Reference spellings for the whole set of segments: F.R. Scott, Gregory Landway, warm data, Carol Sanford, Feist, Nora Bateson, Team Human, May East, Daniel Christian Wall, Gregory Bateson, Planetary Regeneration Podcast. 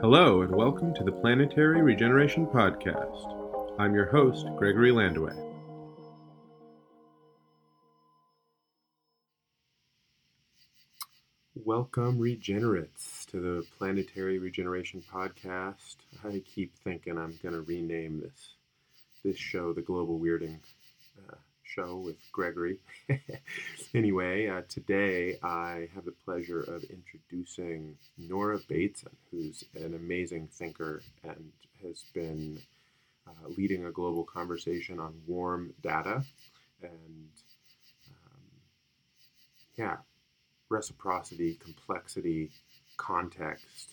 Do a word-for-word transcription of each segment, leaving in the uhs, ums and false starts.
Hello and welcome to the Planetary Regeneration Podcast. I'm your host, Gregory Landway. Welcome, regenerates, to the Planetary Regeneration Podcast. I keep thinking I'm going to rename this this show the Global Weirding uh, Show with Gregory. Anyway, uh, today I have the pleasure of introducing Nora Bateson, who's an amazing thinker and has been uh, leading a global conversation on warm data and, um, yeah, reciprocity, complexity, context.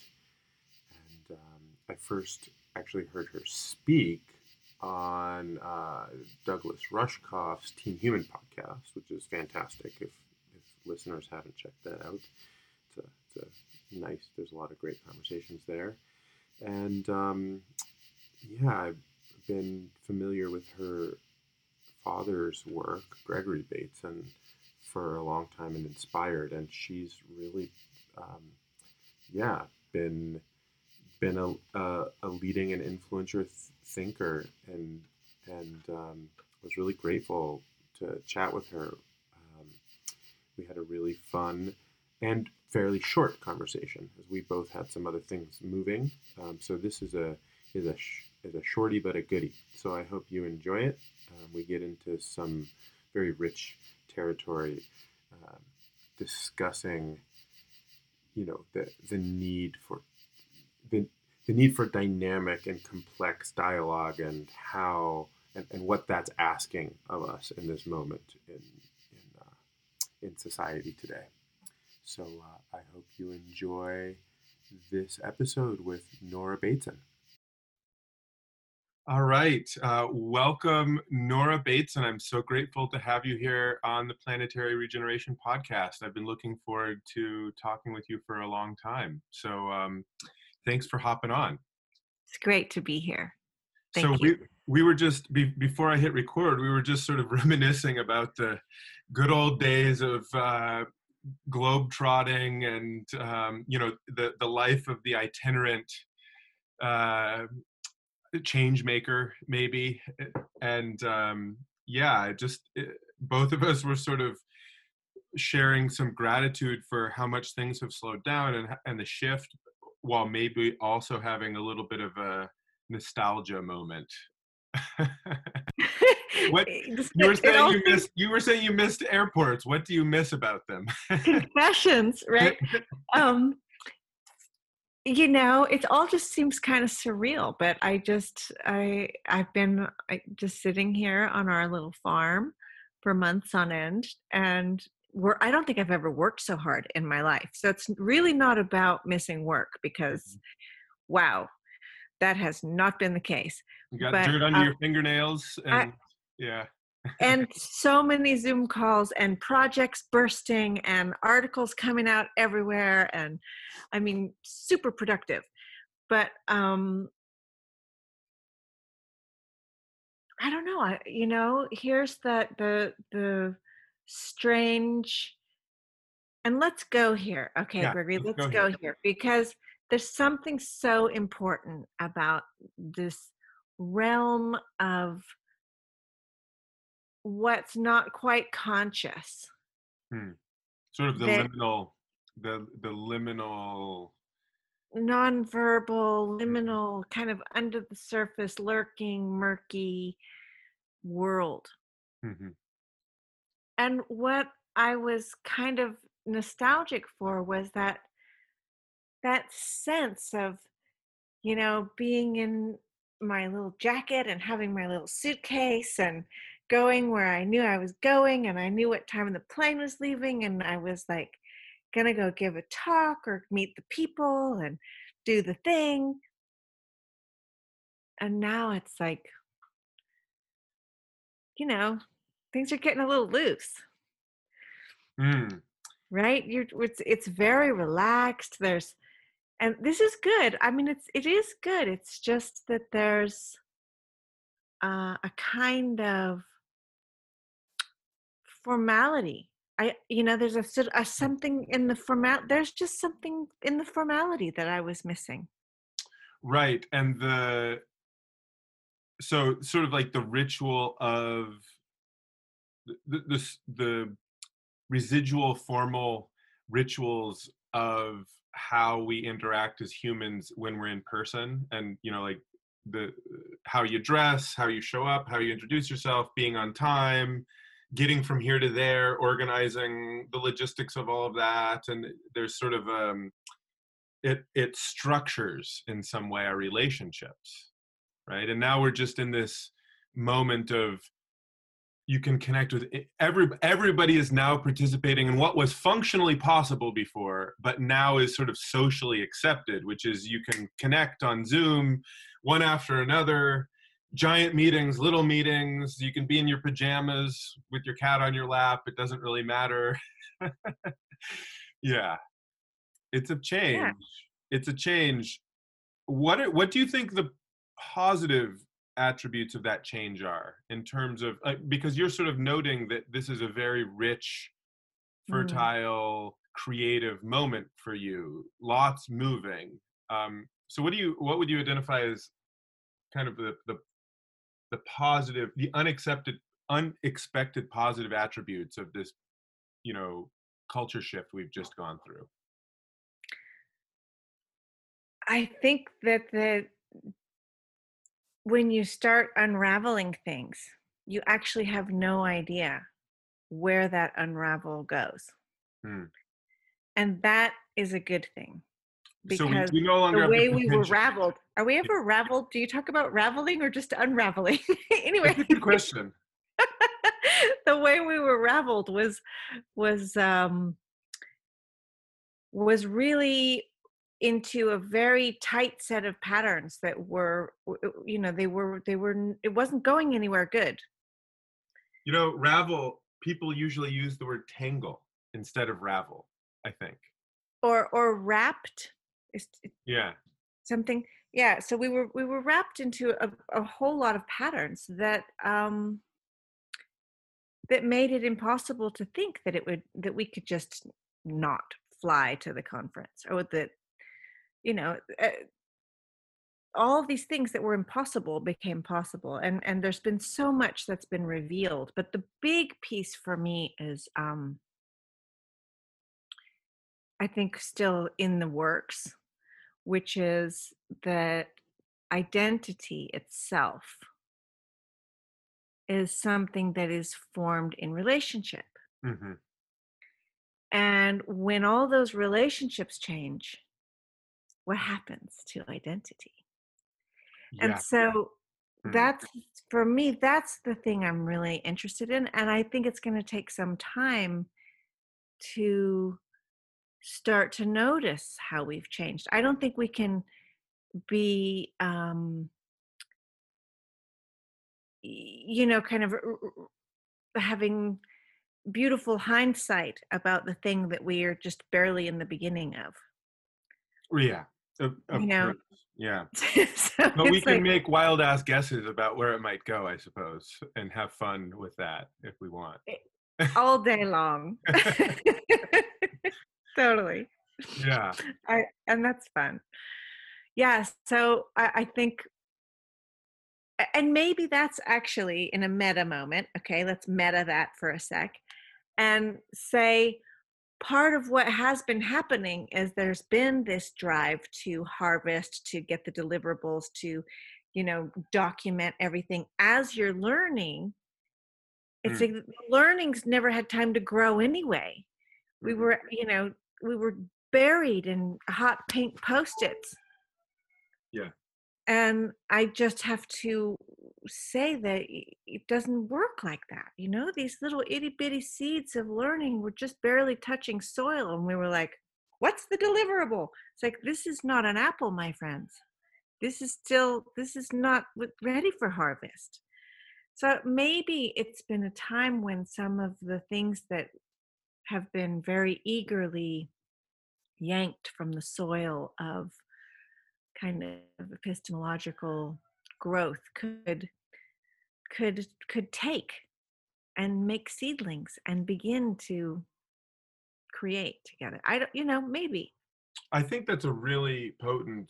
And um, I first actually heard her speak on uh, Douglas Rushkoff's Team Human podcast, which is fantastic. If, if listeners haven't checked that out, it's a, it's a nice, there's a lot of great conversations there. And um, yeah, I've been familiar with her father's work, Gregory Bateson, for a long time and inspired. And she's really, um, yeah, been been a, a, a leading and influencer th- thinker and and um, was really grateful to chat with her. Um, we had a really fun and fairly short conversation as we both had some other things moving. Um, so this is a is a sh- is a shorty but a goodie. So I hope you enjoy it. Um, we get into some very rich territory uh, discussing, you know, the the need for the the need for dynamic and complex dialogue and how and, and what that's asking of us in this moment in in, uh, in society today. So uh, I hope you enjoy this episode with Nora Bateson. All right. Uh, welcome, Nora Bateson. I'm so grateful to have you here on the Planetary Regeneration Podcast. I've been looking forward to talking with you for a long time. So um, thanks for hopping on. It's great to be here. Thank so you. We, we were just, be, before I hit record, we were just sort of reminiscing about the good old days of uh, globe-trotting and, um, you know, the, the life of the itinerant uh change maker, maybe, and um, yeah, just it, both of us were sort of sharing some gratitude for how much things have slowed down and and the shift, while maybe also having a little bit of a nostalgia moment. What you were saying you missed? You were saying you missed airports. What do you miss about them? Confessions, right? Um. You know, it all just seems kind of surreal, but I just, I, I've been just sitting here on our little farm for months on end, and we're, I don't think I've ever worked so hard in my life. So it's really not about missing work because, mm-hmm. wow, that has not been the case. You got but, dirt under um, your fingernails and, I, yeah. And so many Zoom calls and projects bursting and articles coming out everywhere. And I mean, super productive. But um, I don't know, I, you know, here's the, the, the strange, and let's go here. Okay, yeah, Gregory, let's, let's go, go here. here because there's something so important about this realm of what's not quite conscious. Hmm. Sort of the, the liminal, the the liminal. Nonverbal, liminal, kind of under the surface, lurking, murky world. Mm-hmm. And what I was kind of nostalgic for was that that sense of, you know, being in my little jacket and having my little suitcase and going where I knew I was going, and I knew what time the plane was leaving, and I was like gonna go give a talk or meet the people and do the thing. And now it's like, you know, things are getting a little loose. Mm. Right? You're it's it's very relaxed. There's and this is good. I mean it's it is good. It's just that there's uh, a kind of formality. I, you know, there's a, a something in the formal. There's just something in the formality that I was missing. Right. And the, so sort of like the ritual of the, the, the residual formal rituals of how we interact as humans when we're in person, and, you know, like the, how you dress, how you show up, how you introduce yourself, being on time, getting from here to there, organizing the logistics of all of that. And there's sort of, um, it, it structures in some way our relationships, right? And now we're just in this moment of, you can connect with every, everybody is now participating in what was functionally possible before, but now is sort of socially accepted, which is you can connect on Zoom one after another, giant meetings, little meetings, you can be in your pajamas with your cat on your lap, it doesn't really matter. Yeah, it's a change. Yeah. It's a change. What are, what do you think the positive attributes of that change are, in terms of uh, because you're sort of noting that this is a very rich, fertile, mm. creative moment for you, lots moving, um so what do you what would you identify as kind of the the, the positive, the unaccepted unexpected positive attributes of this, you know, culture shift we've just gone through? I think that the when you start unraveling things, you actually have no idea where that unravel goes. Hmm. And that is a good thing. Because so we no longer the way the we were raveled. Are we ever raveled? Do you talk about raveling or just unraveling? Anyway. That's a good question. The way we were raveled was, was, um, was really into a very tight set of patterns that were, you know, they were, they were, it wasn't going anywhere good. You know, ravel, people usually use the word tangle instead of ravel, I think. Or, or wrapped. Yeah. Something. Yeah. So we were, we were wrapped into a, a whole lot of patterns that, um, that made it impossible to think that it would, that we could just not fly to the conference, or that, you know, uh, all of these things that were impossible became possible. And, and there's been so much that's been revealed. But the big piece for me is, um, I think, still in the works, which is that identity itself is something that is formed in relationship. Mm-hmm. And when all those relationships change, what happens to identity? Yeah. And so that's, for me, that's the thing I'm really interested in. And I think it's going to take some time to start to notice how we've changed. I don't think we can be, um, you know, kind of having beautiful hindsight about the thing that we are just barely in the beginning of. Yeah. Of, of you know, yeah. So but we can, like, make wild ass guesses about where it might go, I suppose, and have fun with that if we want. All day long. Totally. Yeah. I, and that's fun. Yeah. So I, I think, and maybe that's actually in a meta moment. Okay. Let's meta that for a sec and say, part of what has been happening is there's been this drive to harvest, to get the deliverables, to, you know, document everything. As you're learning, it's mm. like learning's never had time to grow anyway. We were, you know, we were buried in hot pink Post-its. Yeah. And I just have to say that it doesn't work like that. You know, these little itty bitty seeds of learning were just barely touching soil. And we were like, what's the deliverable? It's like, this is not an apple, my friends. This is still, this is not ready for harvest. So maybe it's been a time when some of the things that have been very eagerly yanked from the soil of kind of epistemological growth could could could take and make seedlings and begin to create together. I don't, you know, maybe. I think that's a really potent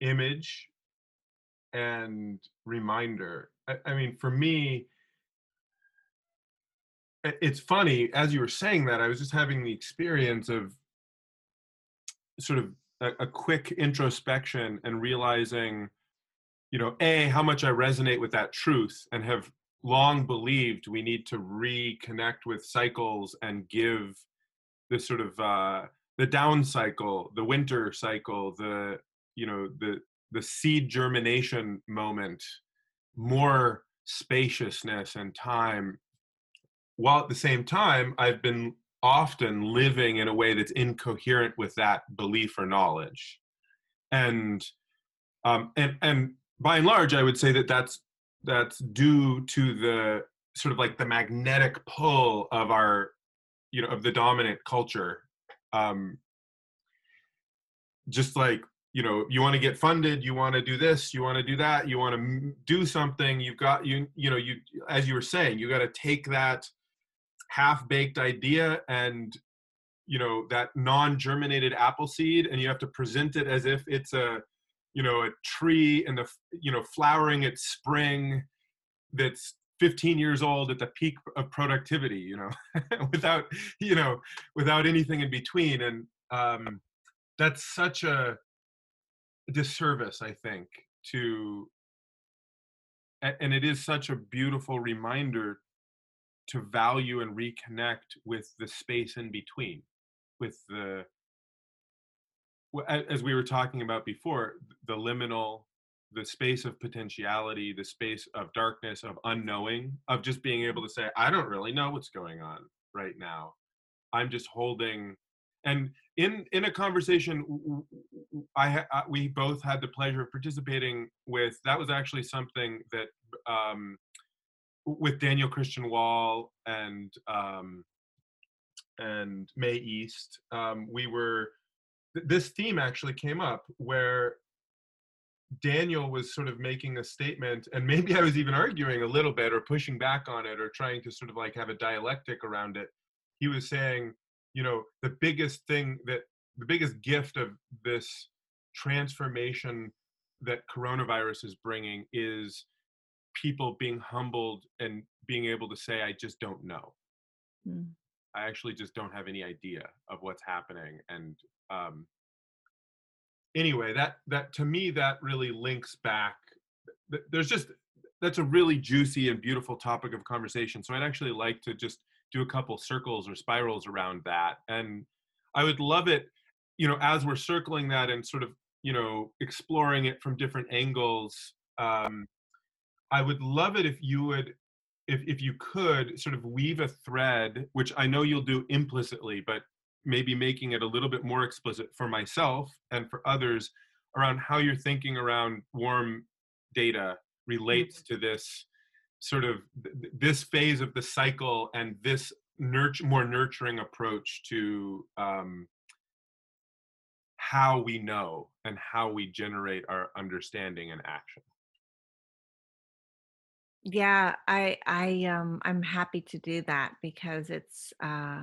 image and reminder. I, I mean, for me, it's funny, as you were saying that, I was just having the experience of sort of a, a quick introspection and realizing, you know, A, how much I resonate with that truth and have long believed we need to reconnect with cycles and give the sort of uh, the down cycle, the winter cycle, the, you know, the the seed germination moment, more spaciousness and time. While at the same time, I've been often living in a way that's incoherent with that belief or knowledge. And um, and and by and large, I would say that that's, that's due to the sort of like the magnetic pull of our, you know, of the dominant culture. Um, just like, you know, you want to get funded, you want to do this, you want to do that, you want to do something, you've got, you, you know, you, as you were saying, you got to take that half-baked idea and, you know, that non-germinated apple seed, and you have to present it as if it's a, you know, a tree and the, you know, flowering at spring that's fifteen years old at the peak of productivity, you know, without, you know, without anything in between. And um, that's such a disservice, I think, to, and it is such a beautiful reminder to value and reconnect with the space in between, with the, as we were talking about before, the liminal, the space of potentiality, the space of darkness, of unknowing, of just being able to say, I don't really know what's going on right now. I'm just holding. And in, in a conversation I, I we both had the pleasure of participating with, that was actually something that, um, with Daniel Christian Wall and, um, and May East, um, we were, this theme actually came up where Daniel was sort of making a statement, and maybe I was even arguing a little bit or pushing back on it or trying to sort of like have a dialectic around it. He was saying, you know, the biggest thing that, the biggest gift of this transformation that coronavirus is bringing is people being humbled and being able to say, I just don't know. Mm. I actually just don't have any idea of what's happening. And um, anyway, that, that to me, that really links back. There's just, that's a really juicy and beautiful topic of conversation. So I'd actually like to just do a couple circles or spirals around that. And I would love it, you know, as we're circling that and sort of, you know, exploring it from different angles, um, I would love it if you would, if if you could sort of weave a thread, which I know you'll do implicitly, but maybe making it a little bit more explicit for myself and for others around how your thinking around warm data relates to this sort of th- this phase of the cycle and this nurture, more nurturing approach to um, how we know and how we generate our understanding and action. Yeah, I, I, um, I'm happy to do that because it's, uh,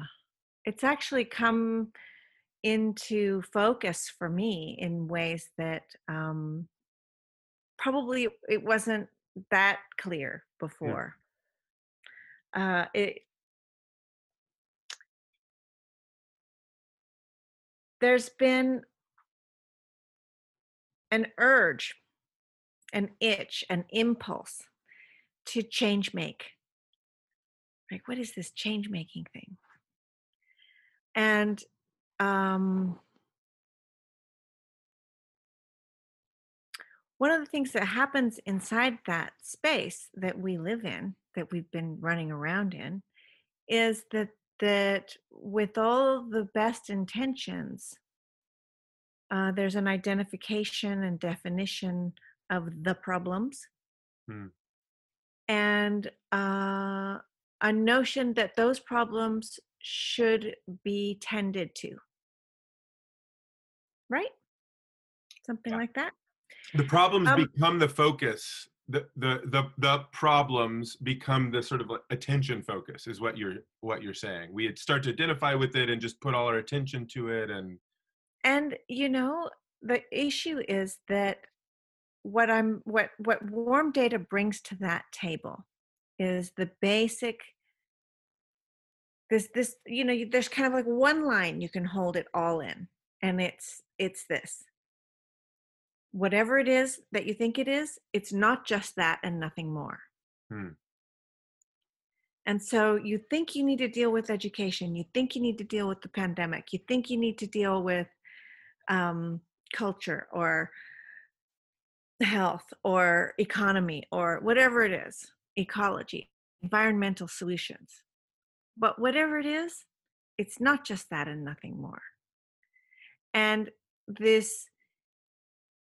it's actually come into focus for me in ways that, um, probably it wasn't that clear before. Yeah. Uh, it, there's been an urge, an itch, an impulse to change make. Like, what is this change making thing? And um, one of the things that happens inside that space that we live in, that we've been running around in, is that that with all the best intentions, uh, there's an identification and definition of the problems. Mm. And uh, a notion that those problems should be tended to, right? Something yeah. like that. The problems um, become the focus. The, the the the problems become the sort of attention focus is what you're what you're saying. We start to identify with it and just put all our attention to it, and and you know the issue is that what I'm what what warm data brings to that table is the basic this this you know you, there's kind of like one line you can hold it all in, and it's it's this. Whatever it is that you think it is, it's not just that and nothing more. Hmm. And so you think you need to deal with education. You think you need to deal with the pandemic. You think you need to deal with um, culture or health or economy or whatever it is, ecology, environmental solutions. But whatever it is, it's not just that and nothing more. And this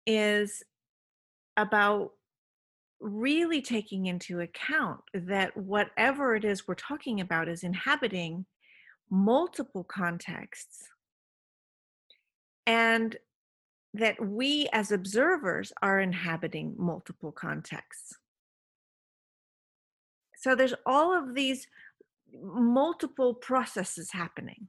is about really taking into account that whatever it is we're talking about is inhabiting multiple contexts, and that we as observers are inhabiting multiple contexts. So there's all of these multiple processes happening.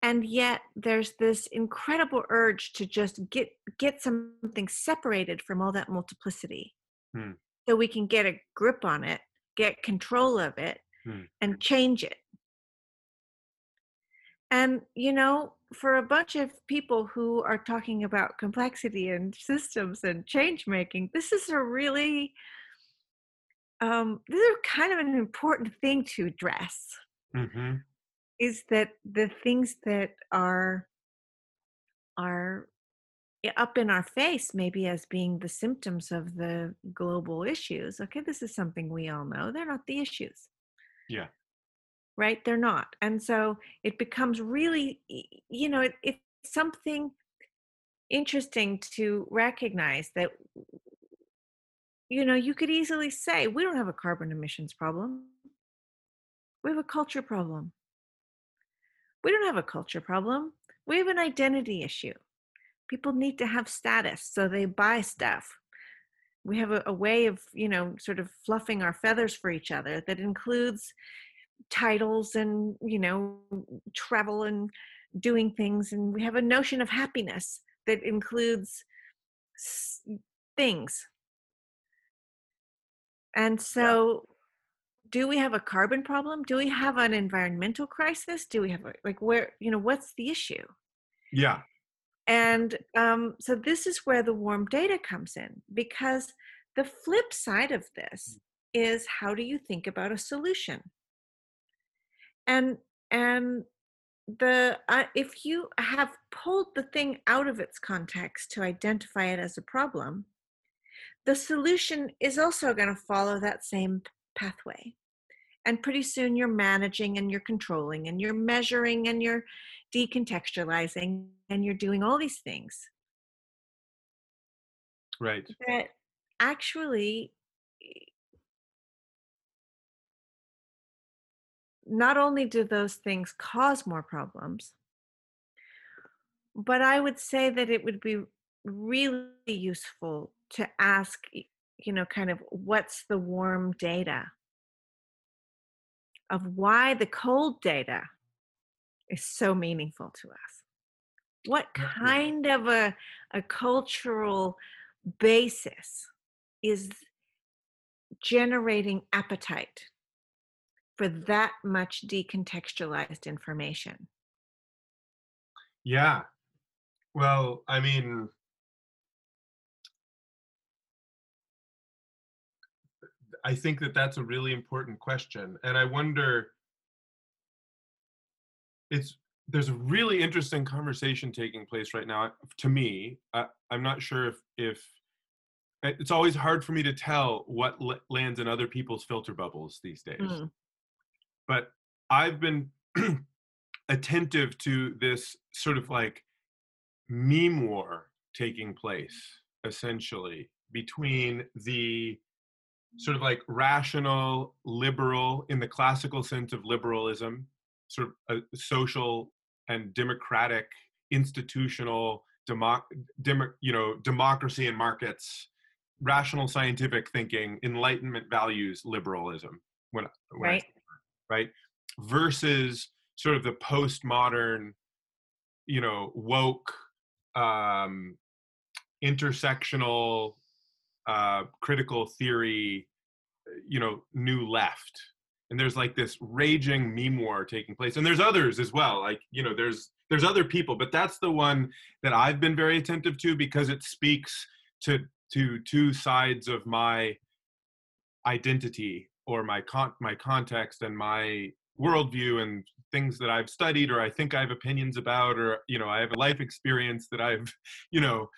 And yet there's this incredible urge to just get get something separated from all that multiplicity, hmm. so we can get a grip on it, get control of it, hmm. and change it. And, you know, for a bunch of people who are talking about complexity and systems and change making, this is a really, um, this is kind of an important thing to address. Mm-hmm. Is that the things that are are up in our face maybe as being the symptoms of the global issues. Okay, this is something we all know. They're not the issues. Yeah. Right? They're not. And so it becomes really, you know, it, it's something interesting to recognize that, you know, you could easily say, we don't have a carbon emissions problem. We have a culture problem. We don't have a culture problem. We have an identity issue. People need to have status, so they buy stuff. We have a, a way of, you know, sort of fluffing our feathers for each other that includes titles and, you know, travel and doing things. And we have a notion of happiness that includes things. And so... Yeah. Do we have a carbon problem? Do we have an environmental crisis? Do we have a, like where, you know, what's the issue? Yeah. And um, so this is where the warm data comes in, because the flip side of this is, how do you think about a solution? And, and the, uh, if you have pulled the thing out of its context to identify it as a problem, the solution is also going to follow that same pathway. And pretty soon you're managing and you're controlling and you're measuring and you're decontextualizing and you're doing all these things. Right. That actually not only do those things cause more problems, but I would say that it would be really useful to ask, you know, kind of what's the warm data of why the cold data is so meaningful to us. What kind of a, a cultural basis is generating appetite for that much decontextualized information? Yeah. Well, I mean, I think that that's a really important question. And I wonder, it's there's a really interesting conversation taking place right now, to me. I, I'm not sure if, if, it's always hard for me to tell what l- lands in other people's filter bubbles these days. Mm. But I've been attentive to this sort of like meme war taking place, essentially, between the sort of like rational, liberal, in the classical sense of liberalism, sort of a social and democratic, institutional, democ, demo, you know, democracy and markets, rational scientific thinking, Enlightenment values, liberalism, when, when right. I, right, versus sort of the postmodern, you know, woke, um, intersectional uh, critical theory, you know, new left. And there's like this raging meme war taking place. And there's others as well. Like, you know, there's there's other people, but that's the one that I've been very attentive to because it speaks to to two sides of my identity or my con- my context and my worldview and things that I've studied or I think I have opinions about, or, you know, I have a life experience that I've, you know,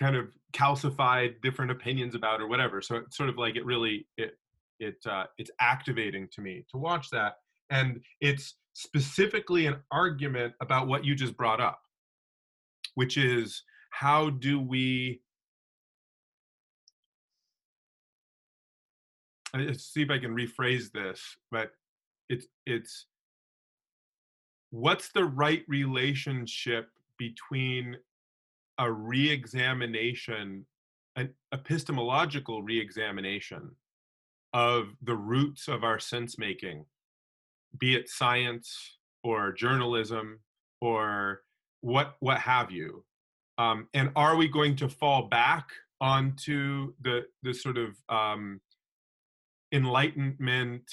kind of calcified different opinions about or whatever. So it's sort of like it really, it it uh, it's activating to me to watch that. And it's specifically an argument about what you just brought up, which is how do we, let's see if I can rephrase this, but it's, it's what's the right relationship between a re-examination, an epistemological re-examination of the roots of our sense-making, be it science or journalism or what what have you. Um, and are we going to fall back onto the, the sort of um, Enlightenment,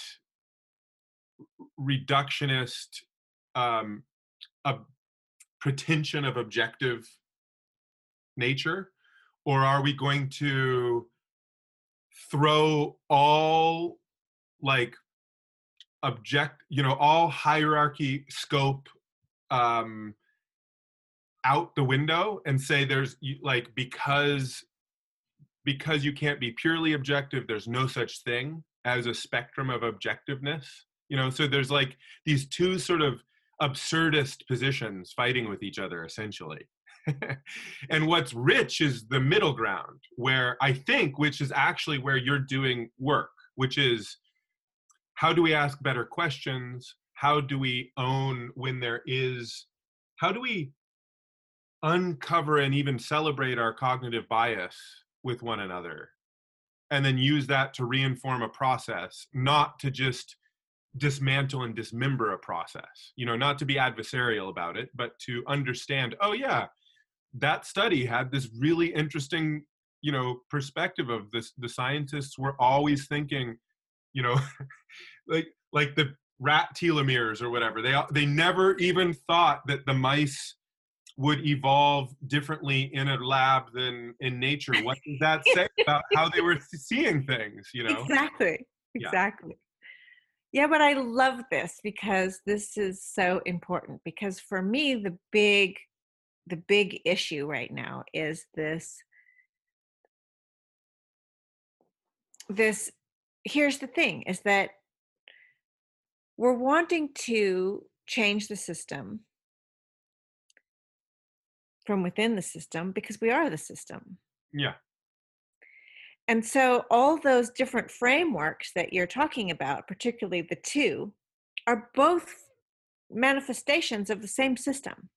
reductionist, um, a pretension of objective nature? Or are we going to throw all like object, you know, all hierarchy scope um, out the window and say there's like, because, because you can't be purely objective, there's no such thing as a spectrum of objectiveness, you know? So there's like these two sort of absurdist positions fighting with each other essentially. And what's rich is the middle ground, where I think, which is actually where you're doing work, which is how do we ask better questions? How do we own when there is, how do we uncover and even celebrate our cognitive bias with one another, and then use that to reinform a process, not to just dismantle and dismember a process, you know, not to be adversarial about it, but to understand, oh yeah, that study had this really interesting, you know, perspective of this. The scientists were always thinking, you know, like like the rat telomeres or whatever. They they never even thought that the mice would evolve differently in a lab than in nature. What does that say about how they were seeing things? You know, exactly, exactly. Yeah. yeah, but I love this because this is so important. Because for me, the big The big issue right now is this, this, here's the thing, is that we're wanting to change the system from within the system because we are the system. Yeah. And so all those different frameworks that you're talking about, particularly the two, are both manifestations of the same system.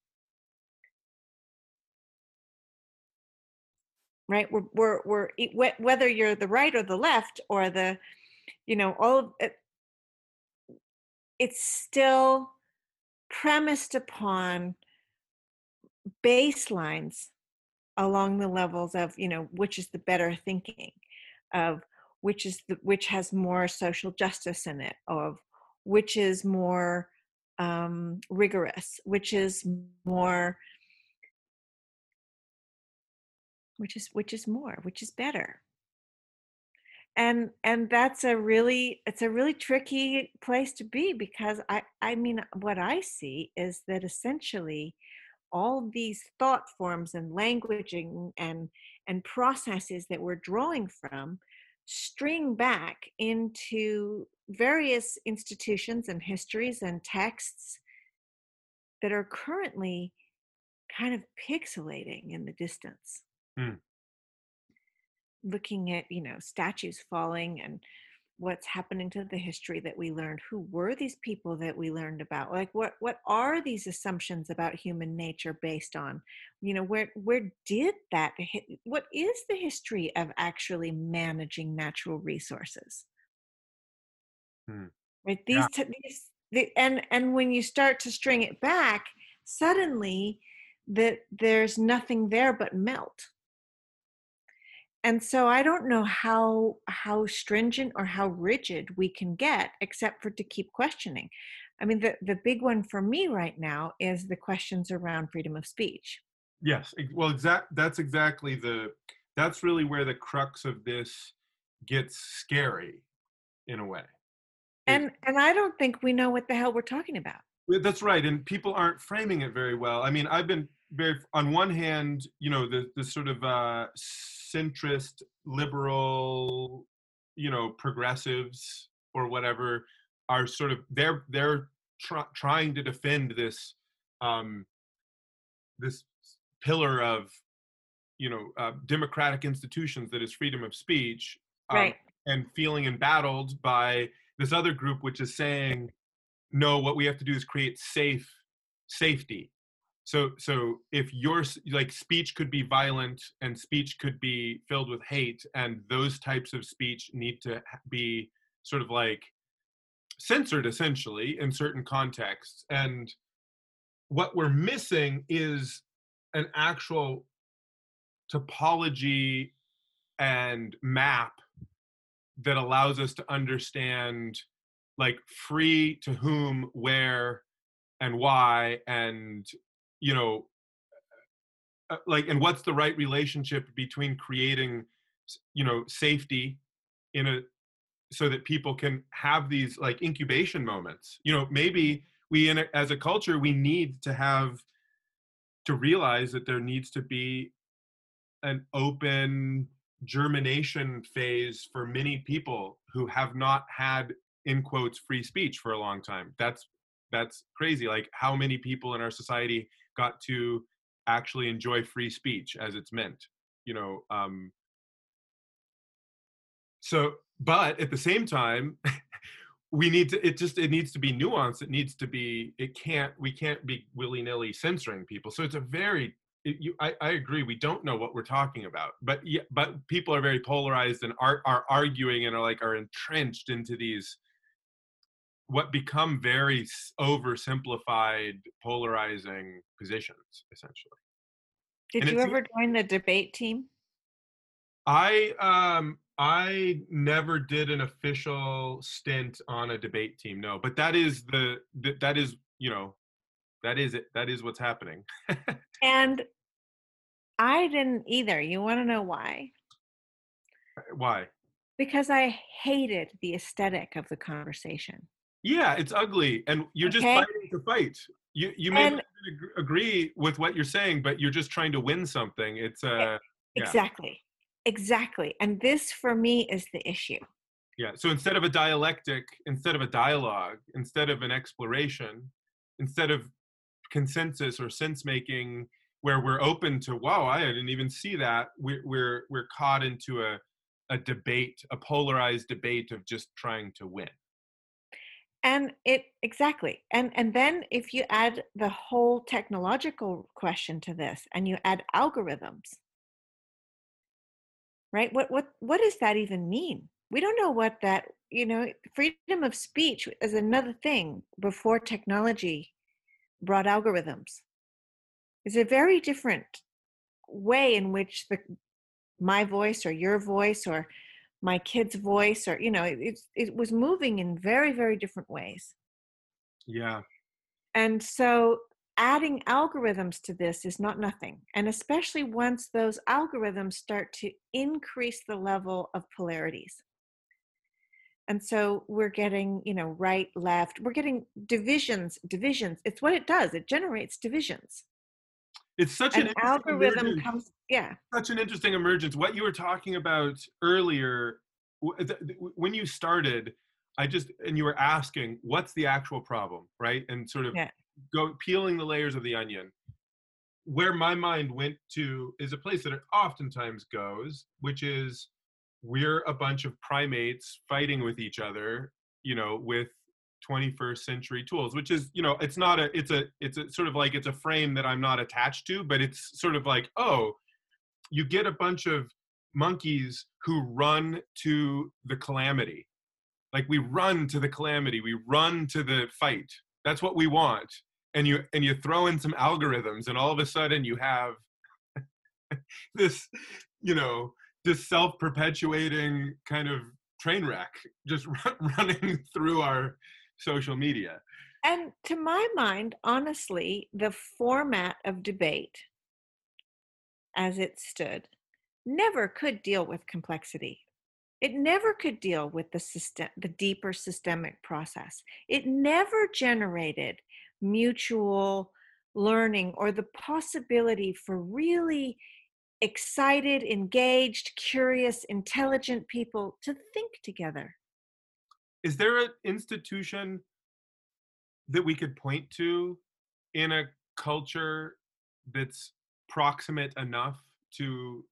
Right, we're, we're we're whether you're the right or the left or the, you know, all of it, it's still premised upon baselines along the levels of, you know, which is the better thinking, of which is the, which has more social justice in it, of which is more um, rigorous, which is more. Which is which is more, which is better, and and that's a really it's a really tricky place to be, because I I mean what I see is that essentially all these thought forms and languaging and and processes that we're drawing from string back into various institutions and histories and texts that are currently kind of pixelating in the distance. Mm. Looking at, you know, statues falling and what's happening to the history that we learned. Who were these people that we learned about? Like, what what are these assumptions about human nature based on? You know, where where did that, what is the history of actually managing natural resources? Mm. Right? These, yeah. t- these the, and and when you start to string it back, suddenly that there's nothing there but melt. And so I don't know how how stringent or how rigid we can get, except for to keep questioning. I mean, the, the big one for me right now is the questions around freedom of speech. Yes, well, exact. That's exactly the, that's really where the crux of this gets scary in a way. And it, and I don't think we know what the hell we're talking about. That's right. And people aren't framing it very well. I mean, I've been very, on one hand, you know, the, the sort of uh, centrist, liberal, you know, progressives or whatever are sort of, they're, they're tr- trying to defend this, um, this pillar of, you know, uh, democratic institutions that is freedom of speech, um, right. and feeling embattled by this other group, which is saying, no, what we have to do is create safe safety. So, so if your, like, speech could be violent and speech could be filled with hate, and those types of speech need to be sort of like censored essentially in certain contexts. And what we're missing is an actual topology and map that allows us to understand, like, free to whom, where, and why, and, you know, like, and what's the right relationship between creating, you know, safety in a, so that people can have these, like, incubation moments. You know, maybe we, in a, as a culture, we need to have, to realize that there needs to be an open germination phase for many people who have not had, in quotes, free speech for a long time. That's that's crazy. Like, how many people in our society got to actually enjoy free speech as it's meant, you know? Um, so, but at the same time, we need to, it just, it needs to be nuanced. It needs to be, it can't, we can't be willy-nilly censoring people. So it's a very, it, you, I, I agree, we don't know what we're talking about, but yeah, but people are very polarized and are, are arguing and are like, are entrenched into these, what become very oversimplified, polarizing positions, essentially. Did and you ever join the debate team? I um, I never did an official stint on a debate team, no. But that is the, that is, you know, that is it. That is what's happening. And I didn't either. You want to know why? Why? Because I hated the aesthetic of the conversation. Yeah, it's ugly, and you're okay. Just fighting to fight. You you may and, not agree with what you're saying, but you're just trying to win something. It's uh exactly, yeah. exactly, and this for me is the issue. Yeah. So instead of a dialectic, instead of a dialogue, instead of an exploration, instead of consensus or sense making, where we're open to, wow, I didn't even see that. We're we're we're caught into a a debate, a polarized debate of just trying to win. And it exactly, and and then if you add the whole technological question to this, and you add algorithms, right? What what what does that even mean? We don't know what that, you know. Freedom of speech is another thing before technology brought algorithms. It's a very different way in which the my voice or your voice or my kid's voice, or, you know, it, it was moving in very, very different ways. Yeah. And so adding algorithms to this is not nothing. And especially once those algorithms start to increase the level of polarities. And so we're getting, you know, right, left, we're getting divisions, divisions. It's what it does. It generates divisions. It's such an, an algorithm emergence. comes, yeah. Such an interesting emergence. What you were talking about earlier, when you started, I just, and you were asking, what's the actual problem, right? And sort of yeah. go peeling the layers of the onion. Where my mind went to is a place that it oftentimes goes, which is we're a bunch of primates fighting with each other, you know, with twenty-first century tools, which is, you know, it's not a, it's a, it's a sort of like, it's a frame that I'm not attached to, but it's sort of like, oh, you get a bunch of monkeys who run to the calamity. Like we run to the calamity, we run to the fight. That's what we want. and you and you throw in some algorithms, and all of a sudden you have this, you know, this self-perpetuating kind of train wreck just r- running through our social media. And to my mind, honestly, the format of debate as it stood never could deal with complexity. It never could deal with the system, the deeper systemic process. It never generated mutual learning or the possibility for really excited, engaged, curious, intelligent people to think together. Is there an institution that we could point to in a culture that's proximate enough to,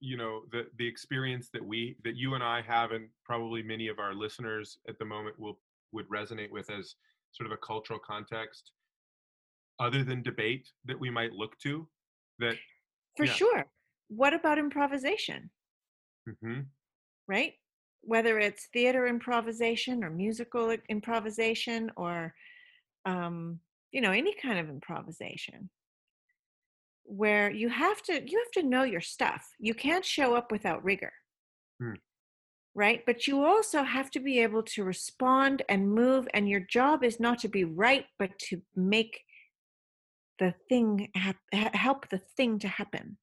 you know, the, the experience that we, that you and I have, and probably many of our listeners at the moment will, would resonate with as sort of a cultural context other than debate that we might look to? That For yeah. sure. What about improvisation? Mm-hmm. Right? Whether it's theater improvisation or musical improvisation or, um, you know, any kind of improvisation, where you have to you have to know your stuff. You can't show up without rigor, mm. right? But you also have to be able to respond and move. And your job is not to be right, but to make the thing ha- help the thing to happen.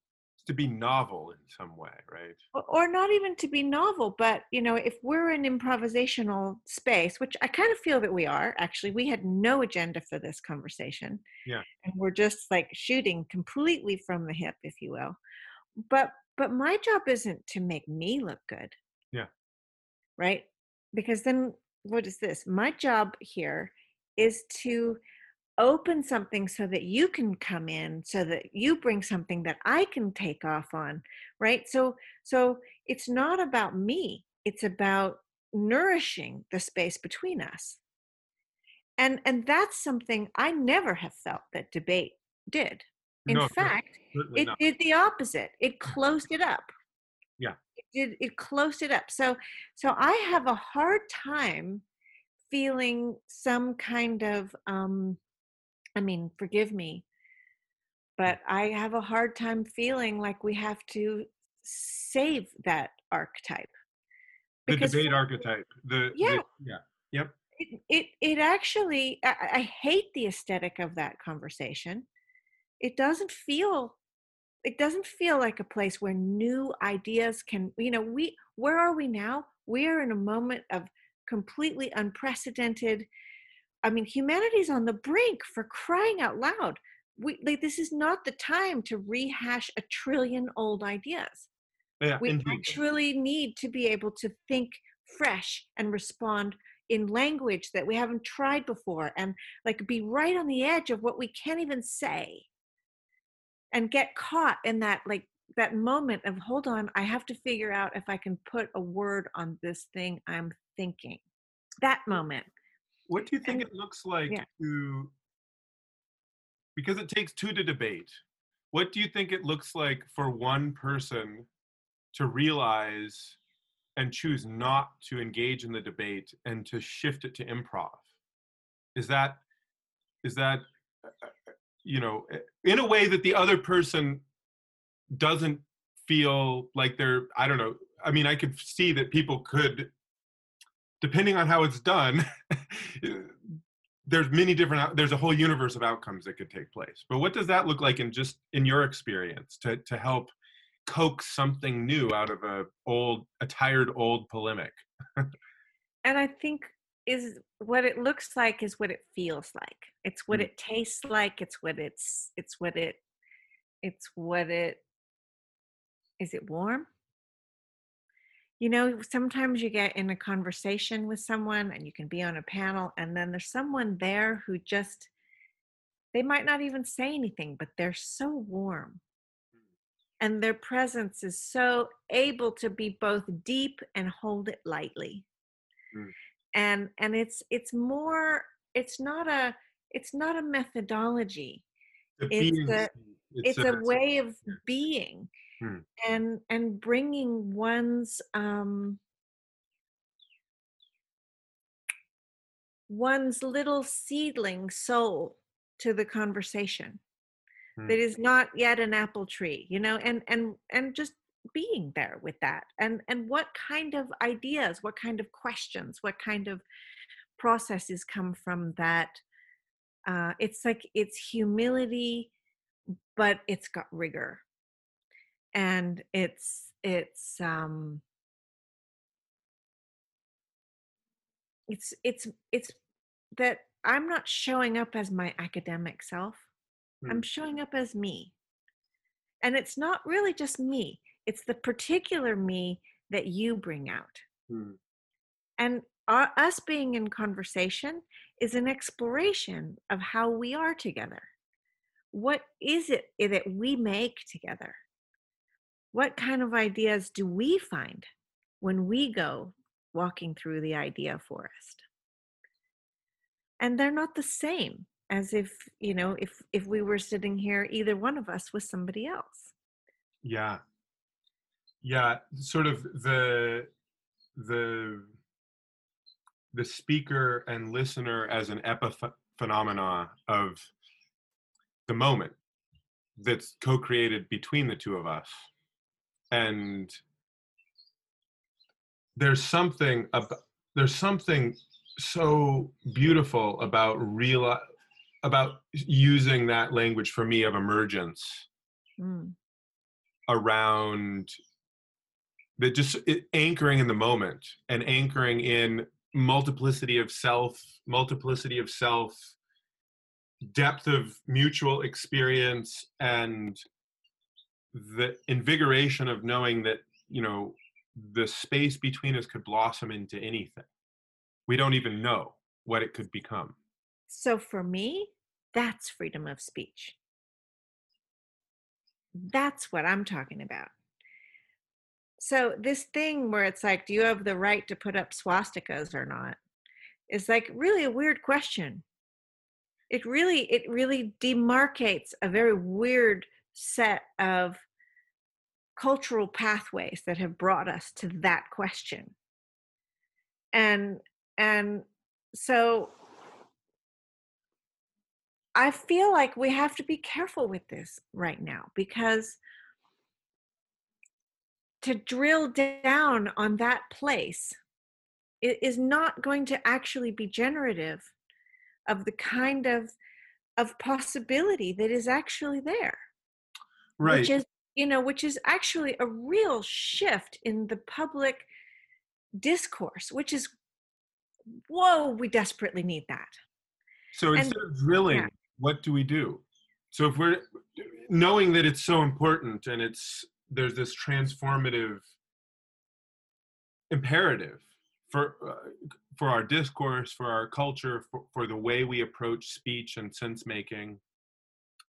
To be novel in some way, right? Or, or not even to be novel, but, you know, if we're in improvisational space, which I kind of feel that we are, actually, we had no agenda for this conversation. Yeah. And we're just like shooting completely from the hip, if you will. But but my job isn't to make me look good. Yeah. Right? Because then what is this? My job here is to open something so that you can come in, so that you bring something that I can take off on, right? So so it's not about me. It's about nourishing the space between us. And and that's something I never have felt that debate did. In no, fact, it not. did the opposite. It closed it up. Yeah. It did, it closed it up. So so I have a hard time feeling some kind of um I mean, forgive me, but I have a hard time feeling like we have to save that archetype. Because the debate archetype. The yeah, the, yeah, yep. It it, it actually, I, I hate the aesthetic of that conversation. It doesn't feel, it doesn't feel like a place where new ideas can. You know, we where are we now? We are in a moment of completely unprecedented. I mean, humanity's on the brink, for crying out loud. We, like, this is not the time to rehash a trillion old ideas. Yeah, we indeed. actually need to be able to think fresh and respond in language that we haven't tried before, and like be right on the edge of what we can't even say, and get caught in that like that moment of, hold on, I have to figure out if I can put a word on this thing I'm thinking. That moment. What do you think and, it looks like yeah. to, because it takes two to debate, what do you think it looks like for one person to realize and choose not to engage in the debate and to shift it to improv? Is that, is that, you know, in a way that the other person doesn't feel like they're, I don't know, I mean, I could see that people could, depending on how it's done, there's many different, there's a whole universe of outcomes that could take place. But what does that look like in just, in your experience to, to help coax something new out of a old, a tired old polemic? And I think is what it looks like is what it feels like. It's what mm. it tastes like. It's what it's, it's what it, it's what it, is it warm? You know, sometimes you get in a conversation with someone and you can be on a panel, and then there's someone there who just, they might not even say anything, but they're so warm. And their presence is so able to be both deep and hold it lightly. Mm. And and it's it's more, it's not a it's not a methodology. The it's beings, a it's, it's a, a way of yeah. being. And and bringing one's um, one's little seedling soul to the conversation mm. that is not yet an apple tree, you know, and and and just being there with that, and and what kind of ideas, what kind of questions, what kind of processes come from that. Uh, it's like, it's humility, but it's got rigor, and it's it's um, it's it's it's that I'm not showing up as my academic self. Mm. I'm showing up as me, and it's not really just me. It's the particular me that you bring out, mm. and our, us being in conversation is an exploration of how we are together. What is it that we make together? What kind of ideas do we find when we go walking through the idea forest? And they're not the same as if, you know, if if we were sitting here, either one of us with somebody else. Yeah. Yeah, sort of the the the speaker and listener as an epiphenomena of the moment that's co-created between the two of us. And there's something ab- there's something so beautiful about real about using that language for me of emergence mm. around that, just it, anchoring in the moment and anchoring in multiplicity of self, multiplicity of self, depth of mutual experience, and the invigoration of knowing that, you know, the space between us could blossom into anything. We don't even know what it could become. So for me, that's freedom of speech. That's what I'm talking about. So this thing where it's like, do you have the right to put up swastikas or not? Is like really a weird question. It really, it really demarcates a very weird set of cultural pathways that have brought us to that question. And, and so I feel like we have to be careful with this right now, because to drill down on that place is not going to actually be generative of the kind of of possibility that is actually there, right? Which is, you know, which is actually a real shift in the public discourse, which is, whoa, we desperately need that. So instead and, of drilling, yeah. What do we do? So if we're knowing that it's so important and it's there's this transformative imperative for uh, for our discourse, for our culture, for, for the way we approach speech and sense making.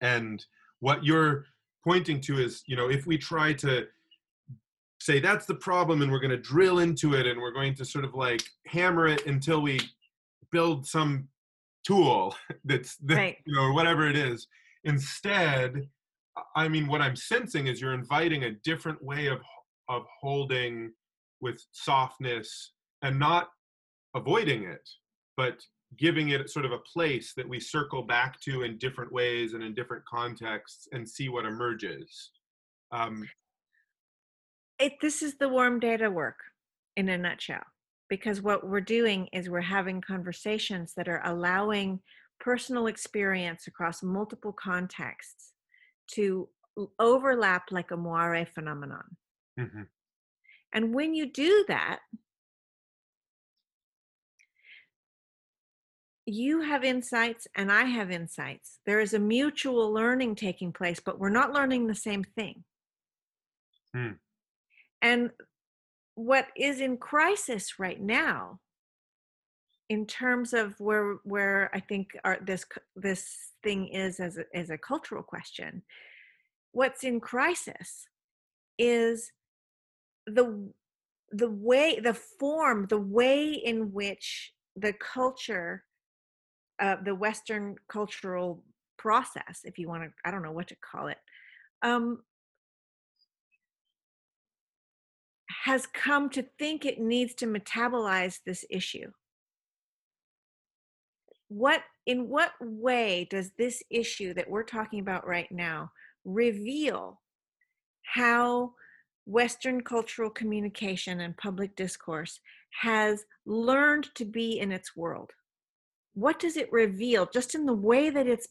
And what you're pointing to is, you know, if we try to say that's the problem and we're going to drill into it and we're going to sort of like hammer it until we build some tool that's, that, right. you know, or whatever it is. Instead, I mean, what I'm sensing is you're inviting a different way of of holding with softness and not avoiding it, but giving it sort of a place that we circle back to in different ways and in different contexts and see what emerges. Um, it, this is the warm data work in a nutshell, because what we're doing is we're having conversations that are allowing personal experience across multiple contexts to overlap like a moire phenomenon. Mm-hmm. And when you do that, you have insights and I have insights. There is a mutual learning taking place, but we're not learning the same thing. Mm. And what is in crisis right now, in terms of where where I think our, this this thing is as a, as a cultural question, what's in crisis is the the way, the form, the way in which the culture. Uh, the Western cultural process, if you want to, I don't know what to call it, um, has come to think it needs to metabolize this issue. what, in what way does this issue that we're talking about right now reveal how Western cultural communication and public discourse has learned to be in its world? What does it reveal just in the way that it's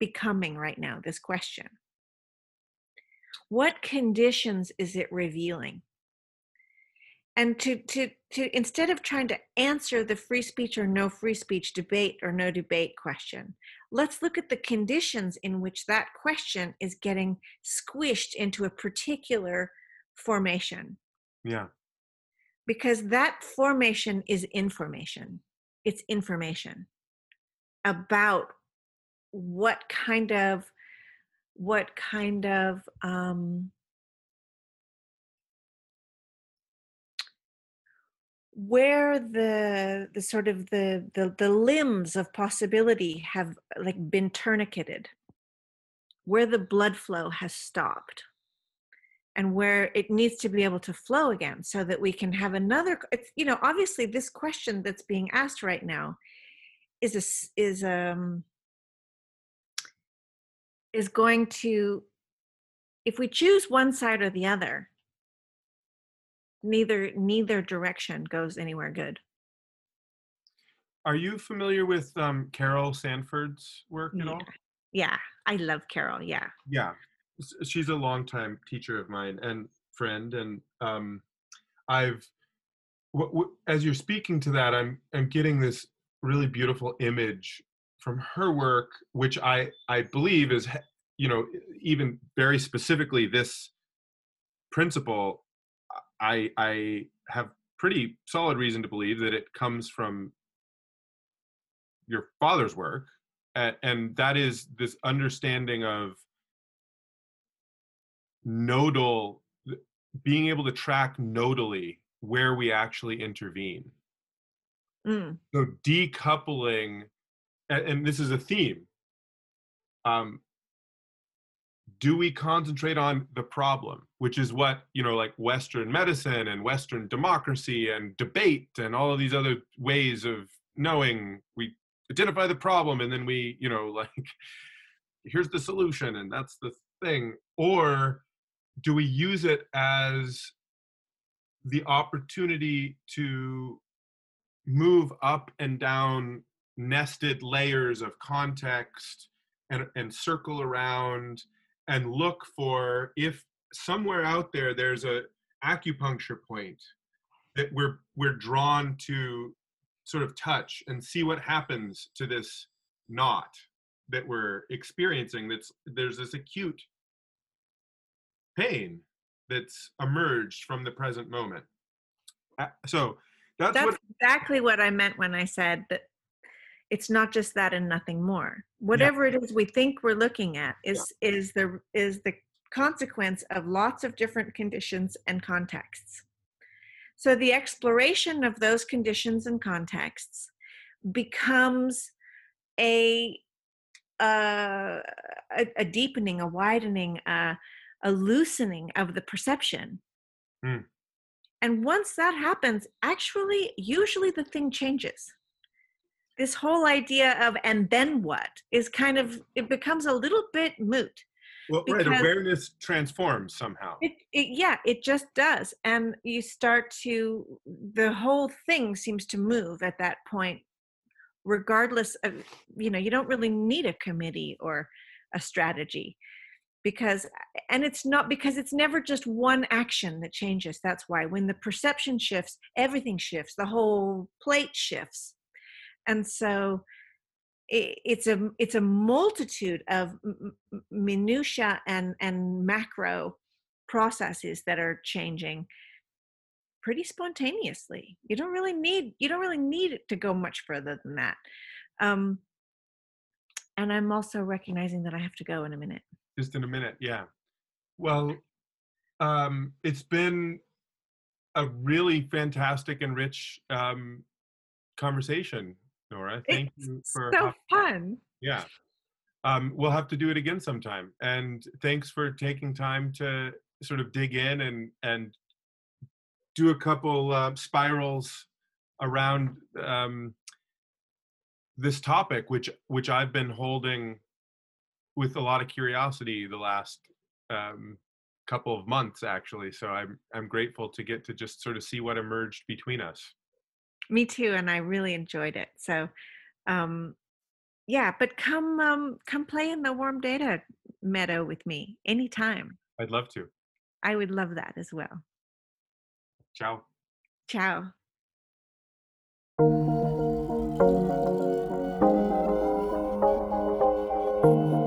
becoming right now, this question? What conditions is it revealing? And to, to, to instead of trying to answer the free speech or no free speech debate or no debate question, let's look at the conditions in which that question is getting squished into a particular formation. Yeah. Because that formation is information. It's information about what kind of, what kind of, um, where the, the sort of the, the, the limbs of possibility have like been tourniqueted, where the blood flow has stopped, and where it needs to be able to flow again so that we can have another, it's, you know, obviously this question that's being asked right now is a, is um is going to, if we choose one side or the other, neither neither direction goes anywhere good. Are you familiar with um, Carol Sanford's work at yeah. all? Yeah, I love Carol, yeah. Yeah. She's a longtime teacher of mine and friend, and um, I've, w- w- as you're speaking to that, I'm I'm getting this really beautiful image from her work, which I, I believe is, you know, even very specifically this principle, I I have pretty solid reason to believe that it comes from your father's work, and, and that is this understanding of nodal, being able to track nodally where we actually intervene. Mm. So decoupling, and, and this is a theme, um, do we concentrate on the problem, which is what, you know, like Western medicine and Western democracy and debate and all of these other ways of knowing, we identify the problem and then we, you know, like, here's the solution and that's the thing, or do we use it as the opportunity to move up and down nested layers of context and, and circle around and look for if somewhere out there there's an acupuncture point that we're we're drawn to sort of touch and see what happens to this knot that we're experiencing. That's, there's this acute pain that's emerged from the present moment. So that's, that's what, exactly what I meant when I said that it's not just that and nothing more. Whatever yeah. it is we think we're looking at is yeah. is the is the consequence of lots of different conditions and contexts. So the exploration of those conditions and contexts becomes a Uh, a, a deepening, a widening, uh, a loosening of the perception. Mm. And once that happens, actually, usually the thing changes. This whole idea of, and then what, is kind of, it becomes a little bit moot. Well, right, awareness transforms somehow. It, it, yeah, it just does. And you start to, the whole thing seems to move at that point, regardless of, you know, you don't really need a committee or a strategy, because, and it's not, because it's never just one action that changes. That's why when the perception shifts, everything shifts, the whole plate shifts. And so it, it's a, it's a multitude of m- minutia and, and macro processes that are changing pretty spontaneously. You don't really need, you don't really need it to go much further than that. Um, and I'm also recognizing that I have to go in a minute. Just in a minute, yeah. Well, um, it's been a really fantastic and rich um, conversation, Nora. Thank it's you for so fun. Yeah. Um, we'll have to do it again sometime. And thanks for taking time to sort of dig in and and do a couple uh, spirals around um, this topic, which which I've been holding with a lot of curiosity the last um, couple of months, actually. So I'm I'm grateful to get to just sort of see what emerged between us. Me too, and I really enjoyed it. So, um, yeah, but come um, come play in the warm data meadow with me anytime. I'd love to. I would love that as well. Ciao. Ciao. Thank you.